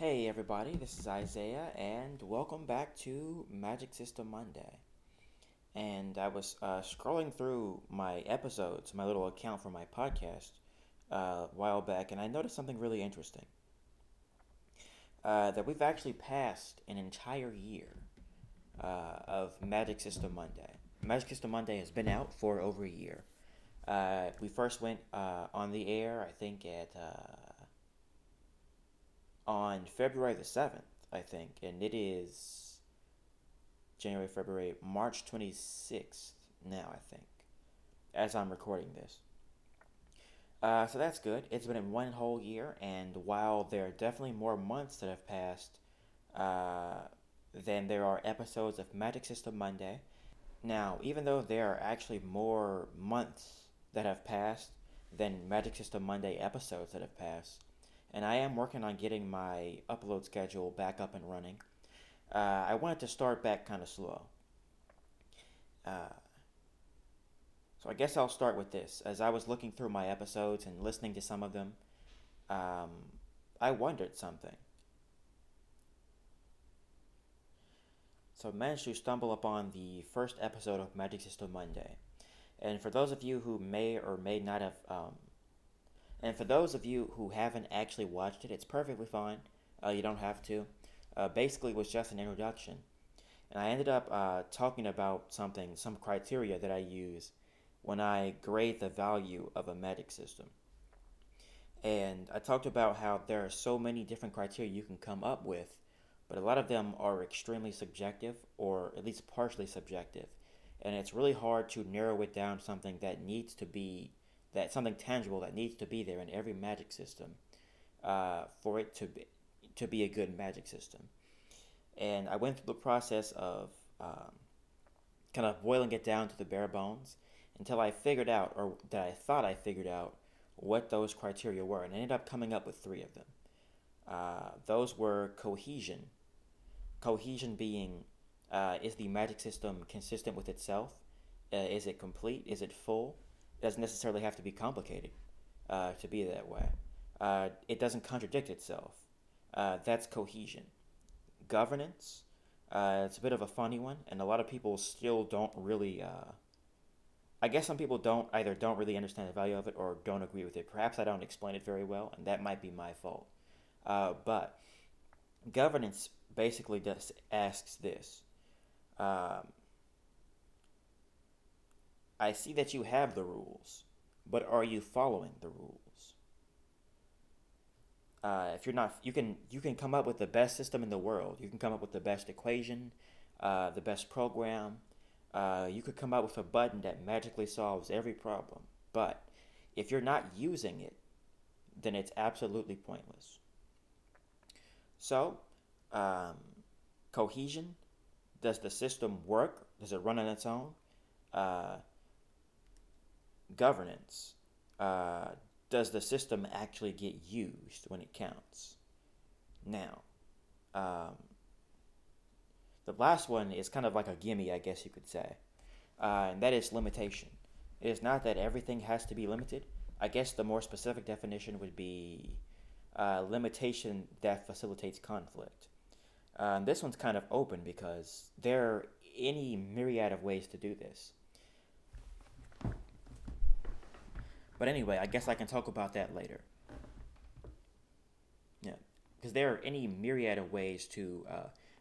Hey everybody, this is Isaiah, and welcome back to Magic System Monday. And I was scrolling through my episodes, my little account for my podcast, a while back, and I noticed something really interesting. That we've actually passed an entire year of Magic System Monday. Magic System Monday has been out for over a year. We first went on the air, I think, at... on February the 7th, I think, and it is January, February, March 26th now, I think, as I'm recording this. So that's good. It's been one whole year, and while there are definitely more months that have passed than there are episodes of Magic System Monday, now, even though there are actually more months that have passed than Magic System Monday episodes that have passed, and I am working on getting my upload schedule back up and running. I wanted to start back kind of slow. So I guess I'll start with this. As I was looking through my episodes and listening to some of them, I wondered something. So I managed to stumble upon the first episode of Magic System Monday. And for those of you who may or may not have... And for those of you who haven't actually watched it, it's perfectly fine. You don't have to. Basically, it was just an introduction. And I ended up talking about something, some criteria that I use when I grade the value of a magic system. And I talked about how there are so many different criteria you can come up with, but a lot of them are extremely subjective, or at least partially subjective. And it's really hard to narrow it down to something that needs to be... That's something tangible that needs to be there in every magic system for it to be a good magic system. And I went through the process of kind of boiling it down to the bare bones until I figured out, or that I thought I figured out, what those criteria were. And I ended up coming up with three of them. Those were cohesion. Cohesion being, is the magic system consistent with itself? Is it complete? Is it full? It doesn't necessarily have to be complicated to be that way. It doesn't contradict itself. That's cohesion. Governance, it's a bit of a funny one, and a lot of people still don't really... I guess some people don't really understand the value of it or don't agree with it. Perhaps I don't explain it very well, and that might be my fault. But governance basically just asks this. I see that you have the rules, but are you following the rules? If you're not, you can come up with the best system in the world. You can come up with the best equation, the best program. You could come up with a button that magically solves every problem. But if you're not using it, then it's absolutely pointless. So, cohesion. Does the system work? Does it run on its own? Governance. Does the system actually get used when it counts? Now, the last one is kind of like a gimme, I guess you could say, and that is limitation. It is not that everything has to be limited. I guess the more specific definition would be limitation that facilitates conflict. This one's kind of open because there are any myriad of ways to do this. But anyway, I guess I can talk about that later. Yeah, because there are any myriad of ways to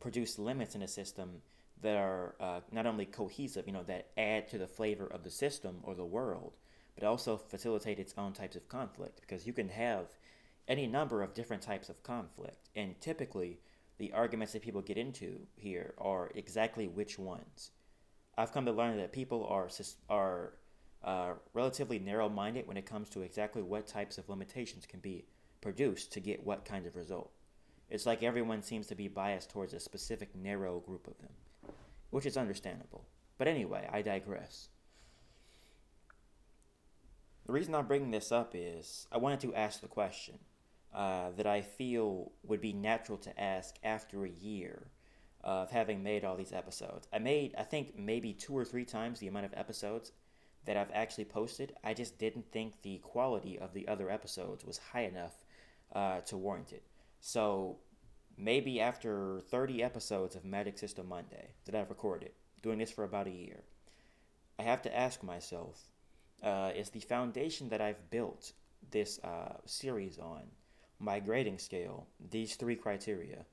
produce limits in a system that are not only cohesive, you know, that add to the flavor of the system or the world, but also facilitate its own types of conflict. Because you can have any number of different types of conflict, and typically the arguments that people get into here are exactly which ones. I've come to learn that people are relatively narrow-minded when it comes to exactly what types of limitations can be produced to get what kind of result. It's like everyone seems to be biased towards a specific narrow group of them, which is understandable. But anyway, I digress. The reason I'm bringing this up is I wanted to ask the question that I feel would be natural to ask after a year of having made all these episodes. I made, I think, maybe 2 or 3 times the amount of episodes that I've actually posted. I just didn't think the quality of the other episodes was high enough to warrant it. So maybe after 30 episodes of Magic System Monday that I've recorded, doing this for about a year, I have to ask myself, is the foundation that I've built this series on, my grading scale, these three criteria,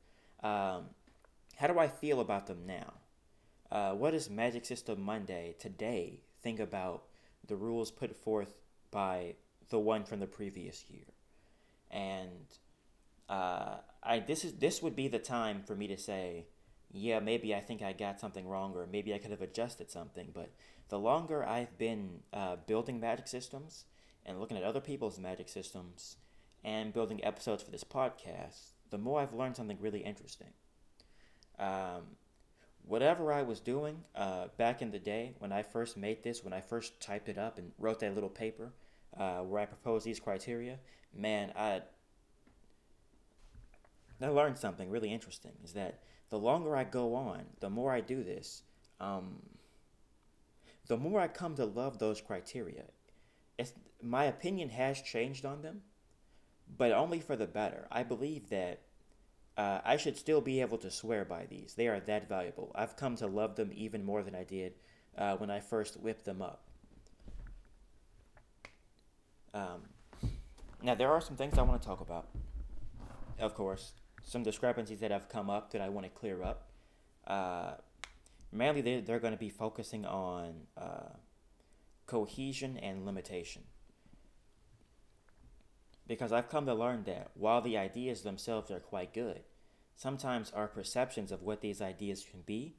how do I feel about them now? What does Magic System Monday today think about the rules put forth by the one from the previous year? And this would be the time for me to say, yeah, maybe I think I got something wrong, or maybe I could have adjusted something. But the longer I've been building magic systems and looking at other people's magic systems and building episodes for this podcast, the more I've learned something really interesting. Whatever I was doing back in the day when I first made this, when I first typed it up and wrote that little paper where I proposed these criteria, man, I learned something really interesting, is that the longer I go on, the more I do this, the more I come to love those criteria. My opinion has changed on them, but only for the better. I believe that I should still be able to swear by these. They are that valuable. I've come to love them even more than I did when I first whipped them up. Now, there are some things I want to talk about. Of course, some discrepancies that have come up that I want to clear up. Mainly, they're going to be focusing on cohesion and limitation. Because I've come to learn that while the ideas themselves are quite good, sometimes our perceptions of what these ideas can be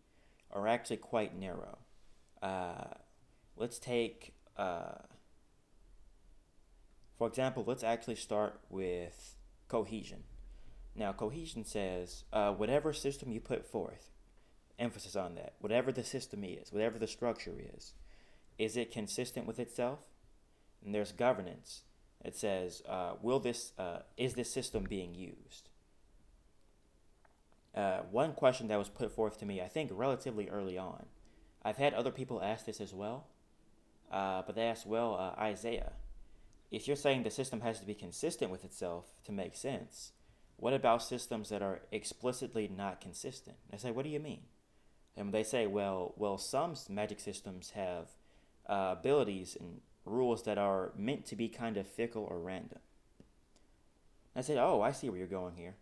are actually quite narrow. Let's take, for example, let's actually start with cohesion. Now, cohesion says whatever system you put forth, emphasis on that, whatever the system is, whatever the structure is it consistent with itself? And there's governance. It says, is this system being used? One question that was put forth to me, I think, relatively early on. I've had other people ask this as well, but they asked, Isaiah, if you're saying the system has to be consistent with itself to make sense, what about systems that are explicitly not consistent? I say, what do you mean? And they say, well, some magic systems have abilities and rules that are meant to be kind of fickle or random. And I said, oh, I see where you're going here.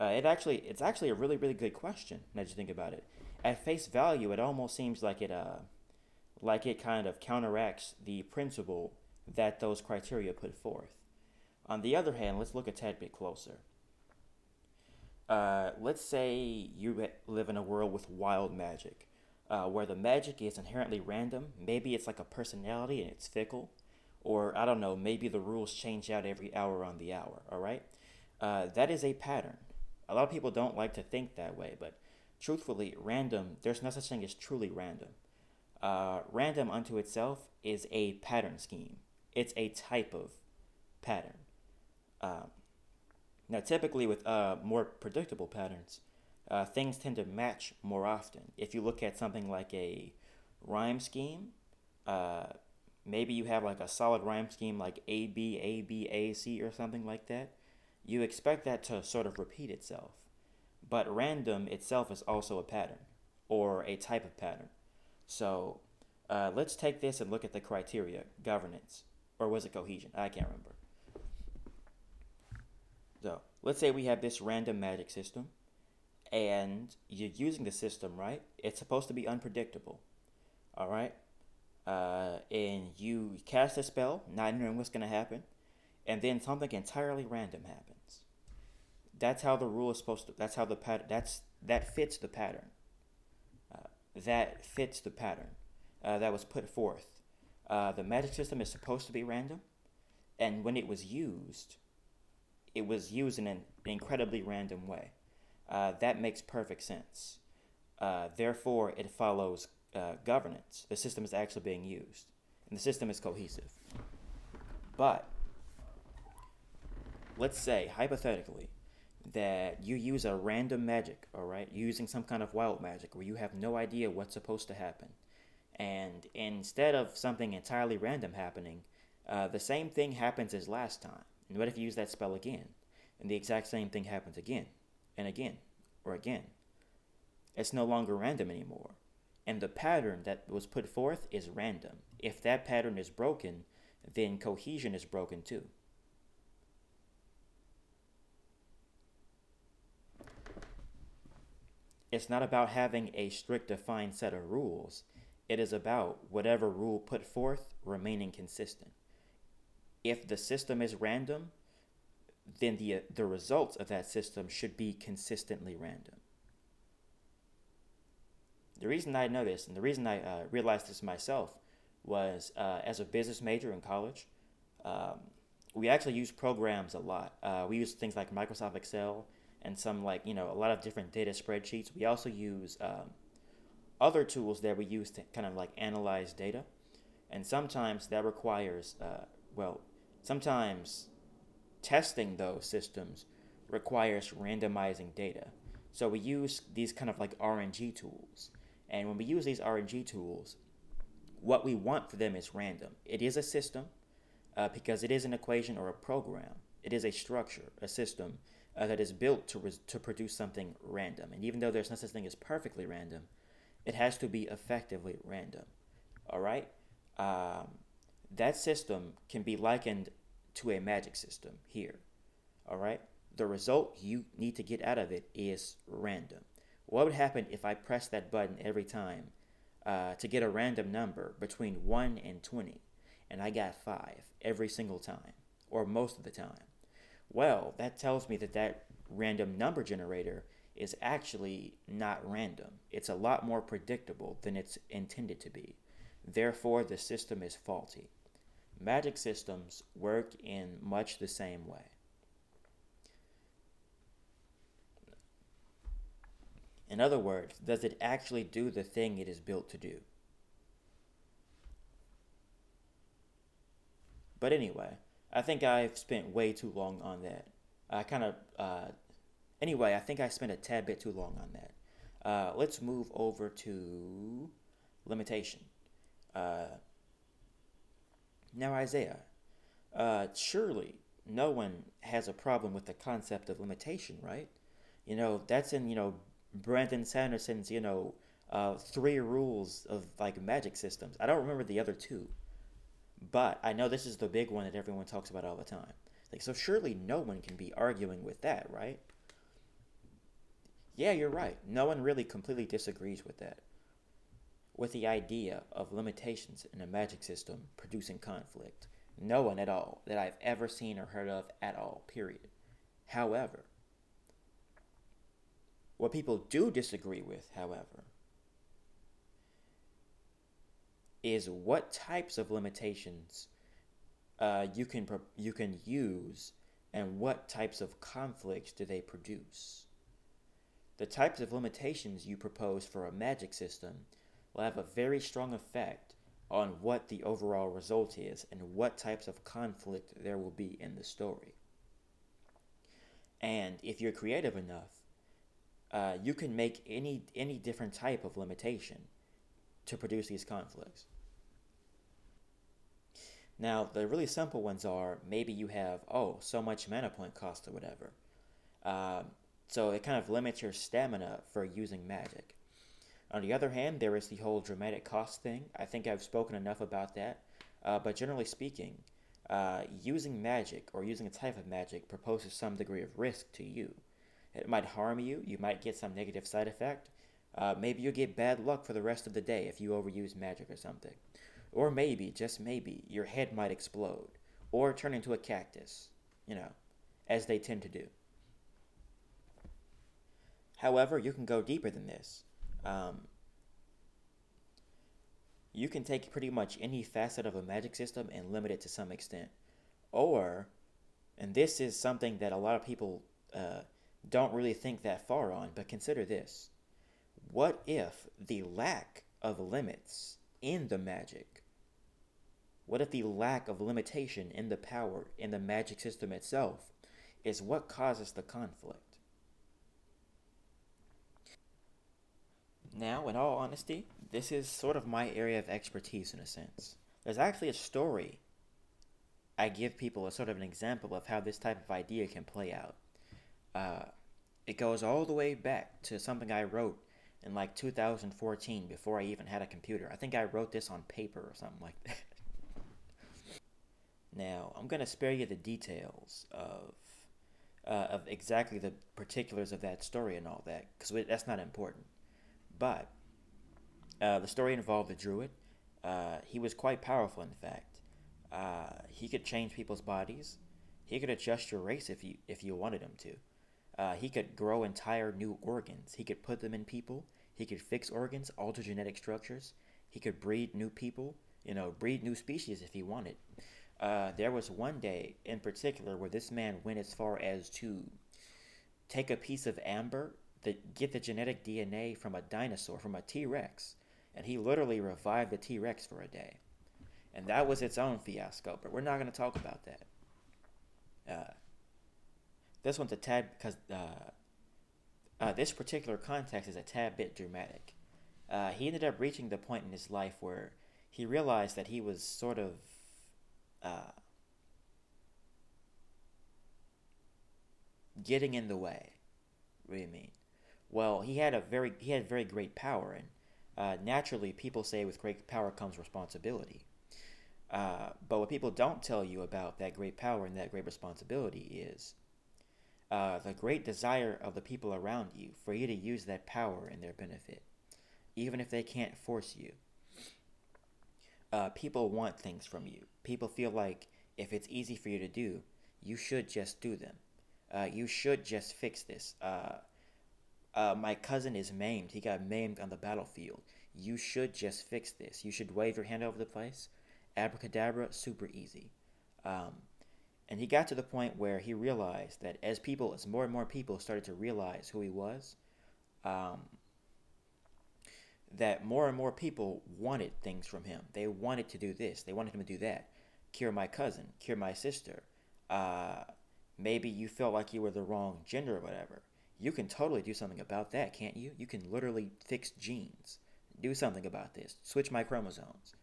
It's actually a really, really good question now that you think about it. At face value, it almost seems like it kind of counteracts the principle that those criteria put forth. On the other hand, let's look a tad bit closer. Let's say you live in a world with wild magic, where the magic is inherently random. Maybe it's like a personality and it's fickle, or I don't know, maybe the rules change out every hour on the hour, all right? That is a pattern. A lot of people don't like to think that way, but truthfully, random, there's no such thing as truly random. Random unto itself is a pattern scheme. It's a type of pattern. Now, typically with more predictable patterns, things tend to match more often. If you look at something like a rhyme scheme, maybe you have like a solid rhyme scheme like A, B, A, B, A, C or something like that. You expect that to sort of repeat itself. But random itself is also a pattern or a type of pattern. So let's take this and look at the criteria, governance, or was it cohesion? I can't remember. So let's say we have this random magic system, and you're using the system, right? It's supposed to be unpredictable, all right? And you cast a spell, not knowing what's going to happen, and then something entirely random happens. That's how the rule is supposed to. That's how the pattern. That fits the pattern. That fits the pattern that was put forth. The magic system is supposed to be random, and when it was used in an incredibly random way. That makes perfect sense. Therefore, it follows governance. The system is actually being used, and the system is cohesive. But let's say, hypothetically, that you use a random magic, all right? You're using some kind of wild magic where you have no idea what's supposed to happen. And instead of something entirely random happening, the same thing happens as last time. And what if you use that spell again? And the exact same thing happens again. and again or again. It's no longer random anymore. And the pattern that was put forth is random. If that pattern is broken, then cohesion is broken too. It's not about having a strict defined set of rules. It is about whatever rule put forth remaining consistent. If the system is random, then the results of that system should be consistently random. The reason I know this, and the reason I realized this myself, was as a business major in college, we actually use programs a lot. We use things like Microsoft Excel and some a lot of different data spreadsheets. We also use other tools that we use to kind of analyze data. And sometimes that requires, sometimes testing those systems requires randomizing data. So we use these kind of RNG tools. And when we use these RNG tools, what we want for them is random. It is a system because it is an equation or a program. It is a structure, a system that is built to produce something random. And even though there's no such thing as perfectly random, it has to be effectively random. All right? That system can be likened to a magic system here. All right? The result you need to get out of it is random. What would happen if I press that button every time to get a random number between 1 and 20, and I got 5 every single time, or most of the time? Well, that tells me that random number generator is actually not random. It's a lot more predictable than it's intended to be. Therefore, the system is faulty. Magic systems work in much the same way. In other words, does it actually do the thing it is built to do? But anyway, I think I've spent way too long on that. I think I spent a tad bit too long on that. Let's move over to limitation. Now, Isaiah, surely no one has a problem with the concept of limitation, right? That's in, Brandon Sanderson's, three rules of magic systems. I don't remember the other two, but I know this is the big one that everyone talks about all the time. So surely no one can be arguing with that, right? Yeah, you're right. No one really completely disagrees with that, with the idea of limitations in a magic system producing conflict. No one at all that I've ever seen or heard of at all, period. However, what people do disagree with, however, is what types of limitations you can use, and what types of conflicts do they produce. The types of limitations you propose for a magic system will have a very strong effect on what the overall result is and what types of conflict there will be in the story. And if you're creative enough, you can make any different type of limitation to produce these conflicts. Now, the really simple ones are, maybe you have, so much mana point cost or whatever. So it kind of limits your stamina for using magic. On the other hand, there is the whole dramatic cost thing. I think I've spoken enough about that. But generally speaking, using magic or using a type of magic proposes some degree of risk to you. It might harm you. You might get some negative side effect. Maybe you'll get bad luck for the rest of the day if you overuse magic or something. Or maybe, just maybe, your head might explode or turn into a cactus, as they tend to do. However, you can go deeper than this. You can take pretty much any facet of a magic system and limit it to some extent. Or, and this is something that a lot of people don't really think that far on, but consider this. What if the lack of limits in the magic, what if the lack of limitation in the power in the magic system itself is what causes the conflict? Now, in all honesty, this is sort of my area of expertise in a sense. There's actually a story I give people as sort of an example of how this type of idea can play out. It goes all the way back to something I wrote in like 2014 before I even had a computer. I think I wrote this on paper or something like that. Now, I'm going to spare you the details of exactly the particulars of that story and all that, because that's not important. But the story involved a druid. He was quite powerful, in fact. He could change people's bodies. He could adjust your race if you wanted him to. He could grow entire new organs. He could put them in people. He could fix organs, alter genetic structures. He could breed new people, breed new species if he wanted. There was one day in particular where this man went as far as to take a piece of amber, get the genetic DNA from a dinosaur, from a T-Rex, and he literally revived the T-Rex for a day. And that was its own fiasco, but we're not going to talk about that. This one's a tad, because this particular context is a tad bit dramatic. He ended up reaching the point in his life where he realized that he was sort of getting in the way. What do you mean? Well, he had very great power, and naturally, people say with great power comes responsibility. But what people don't tell you about that great power and that great responsibility is the great desire of the people around you for you to use that power in their benefit, even if they can't force you. People want things from you. People feel like if it's easy for you to do, you should just do them. You should just fix this. My cousin is maimed. He got maimed on the battlefield. You should just fix this. You should wave your hand over the place. Abracadabra, super easy. And he got to the point where he realized that as more and more people started to realize who he was, that more and more people wanted things from him. They wanted to do this. They wanted him to do that. Cure my cousin. Cure my sister. Maybe you felt like you were the wrong gender or whatever. You can totally do something about that, can't you? You can literally fix genes. Do something about this. Switch my chromosomes.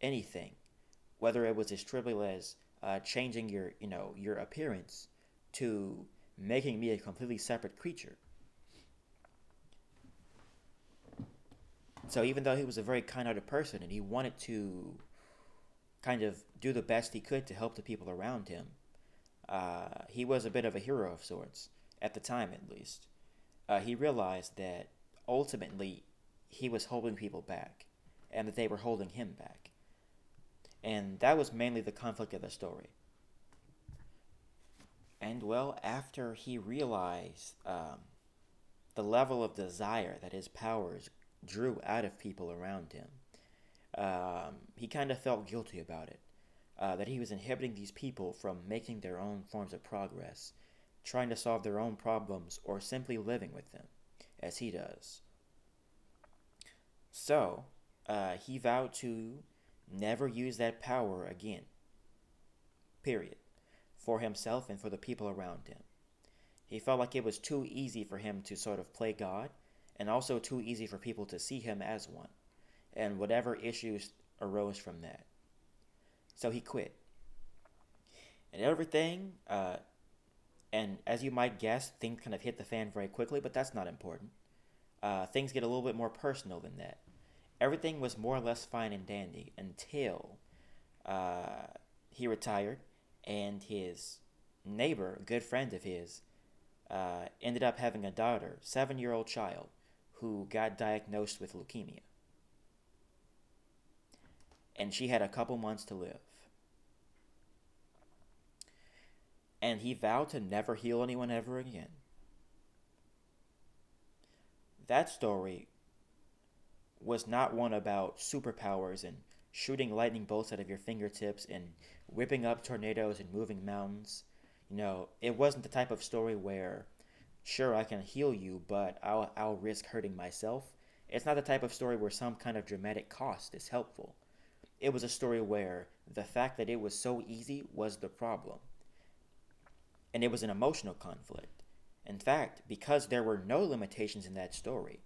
Anything. Whether it was as trivial as changing your appearance to making me a completely separate creature. So even though he was a very kind-hearted person and he wanted to kind of do the best he could to help the people around him, he was a bit of a hero of sorts, at the time at least. He realized that ultimately he was holding people back and that they were holding him back. And that was mainly the conflict of the story. And well, after he realized the level of desire that his powers drew out of people around him, he kind of felt guilty about it, that he was inhibiting these people from making their own forms of progress, trying to solve their own problems, or simply living with them, as he does. So, he vowed to never use that power again, period, for himself and for the people around him. He felt like it was too easy for him to sort of play God, and also too easy for people to see him as one, and whatever issues arose from that. So he quit. And everything, and as you might guess, things kind of hit the fan very quickly, but that's not important. Things get a little bit more personal than that. Everything was more or less fine and dandy until he retired, and his neighbor, a good friend of his, ended up having a daughter, 7-year-old child, who got diagnosed with leukemia. And she had a couple months to live. And he vowed to never heal anyone ever again. That story was not one about superpowers and shooting lightning bolts out of your fingertips and whipping up tornadoes and moving mountains. It wasn't the type of story where, sure, I can heal you, but I'll risk hurting myself. It's not the type of story where some kind of dramatic cost is helpful. It was a story where the fact that it was so easy was the problem. And it was an emotional conflict. In fact, because there were no limitations in that story,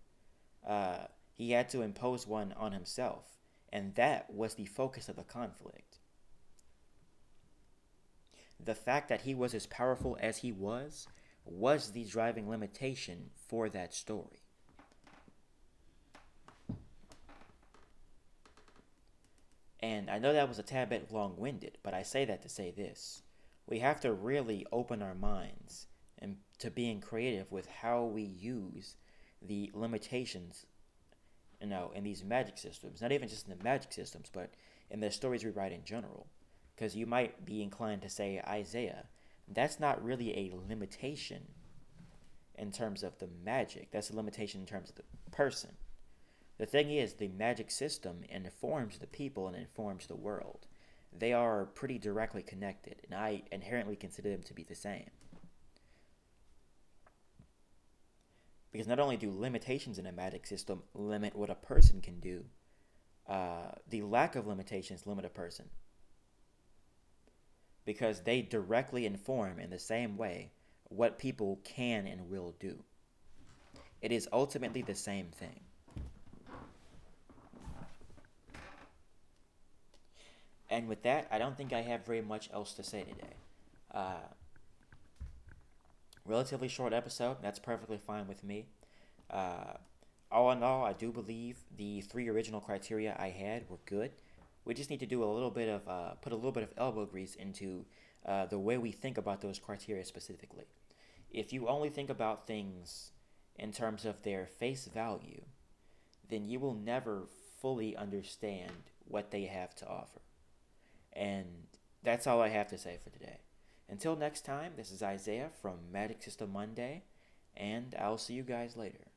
he had to impose one on himself, and that was the focus of the conflict. The fact that he was as powerful as he was was the driving limitation for that story. And I know that was a tad bit long-winded, but I say that to say this. We have to really open our minds and to being creative with how we use the limitations, you know, in these magic systems. Not even just in the magic systems, but in the stories we write in general. Because you might be inclined to say, Isaiah, that's not really a limitation in terms of the magic. That's a limitation in terms of the person. The thing is, the magic system informs the people and informs the world. They are pretty directly connected, and I inherently consider them to be the same. Because not only do limitations in a magic system limit what a person can do, the lack of limitations limit a person. Because they directly inform in the same way what people can and will do. It is ultimately the same thing. And with that, I don't think I have very much else to say today. Relatively short episode, that's perfectly fine with me. All in all, I do believe the three original criteria I had were good. We just need to do a little bit of, put a little bit of elbow grease into the way we think about those criteria specifically. If you only think about things in terms of their face value, then you will never fully understand what they have to offer. And that's all I have to say for today. Until next time, this is Isaiah from Magic System Monday, and I'll see you guys later.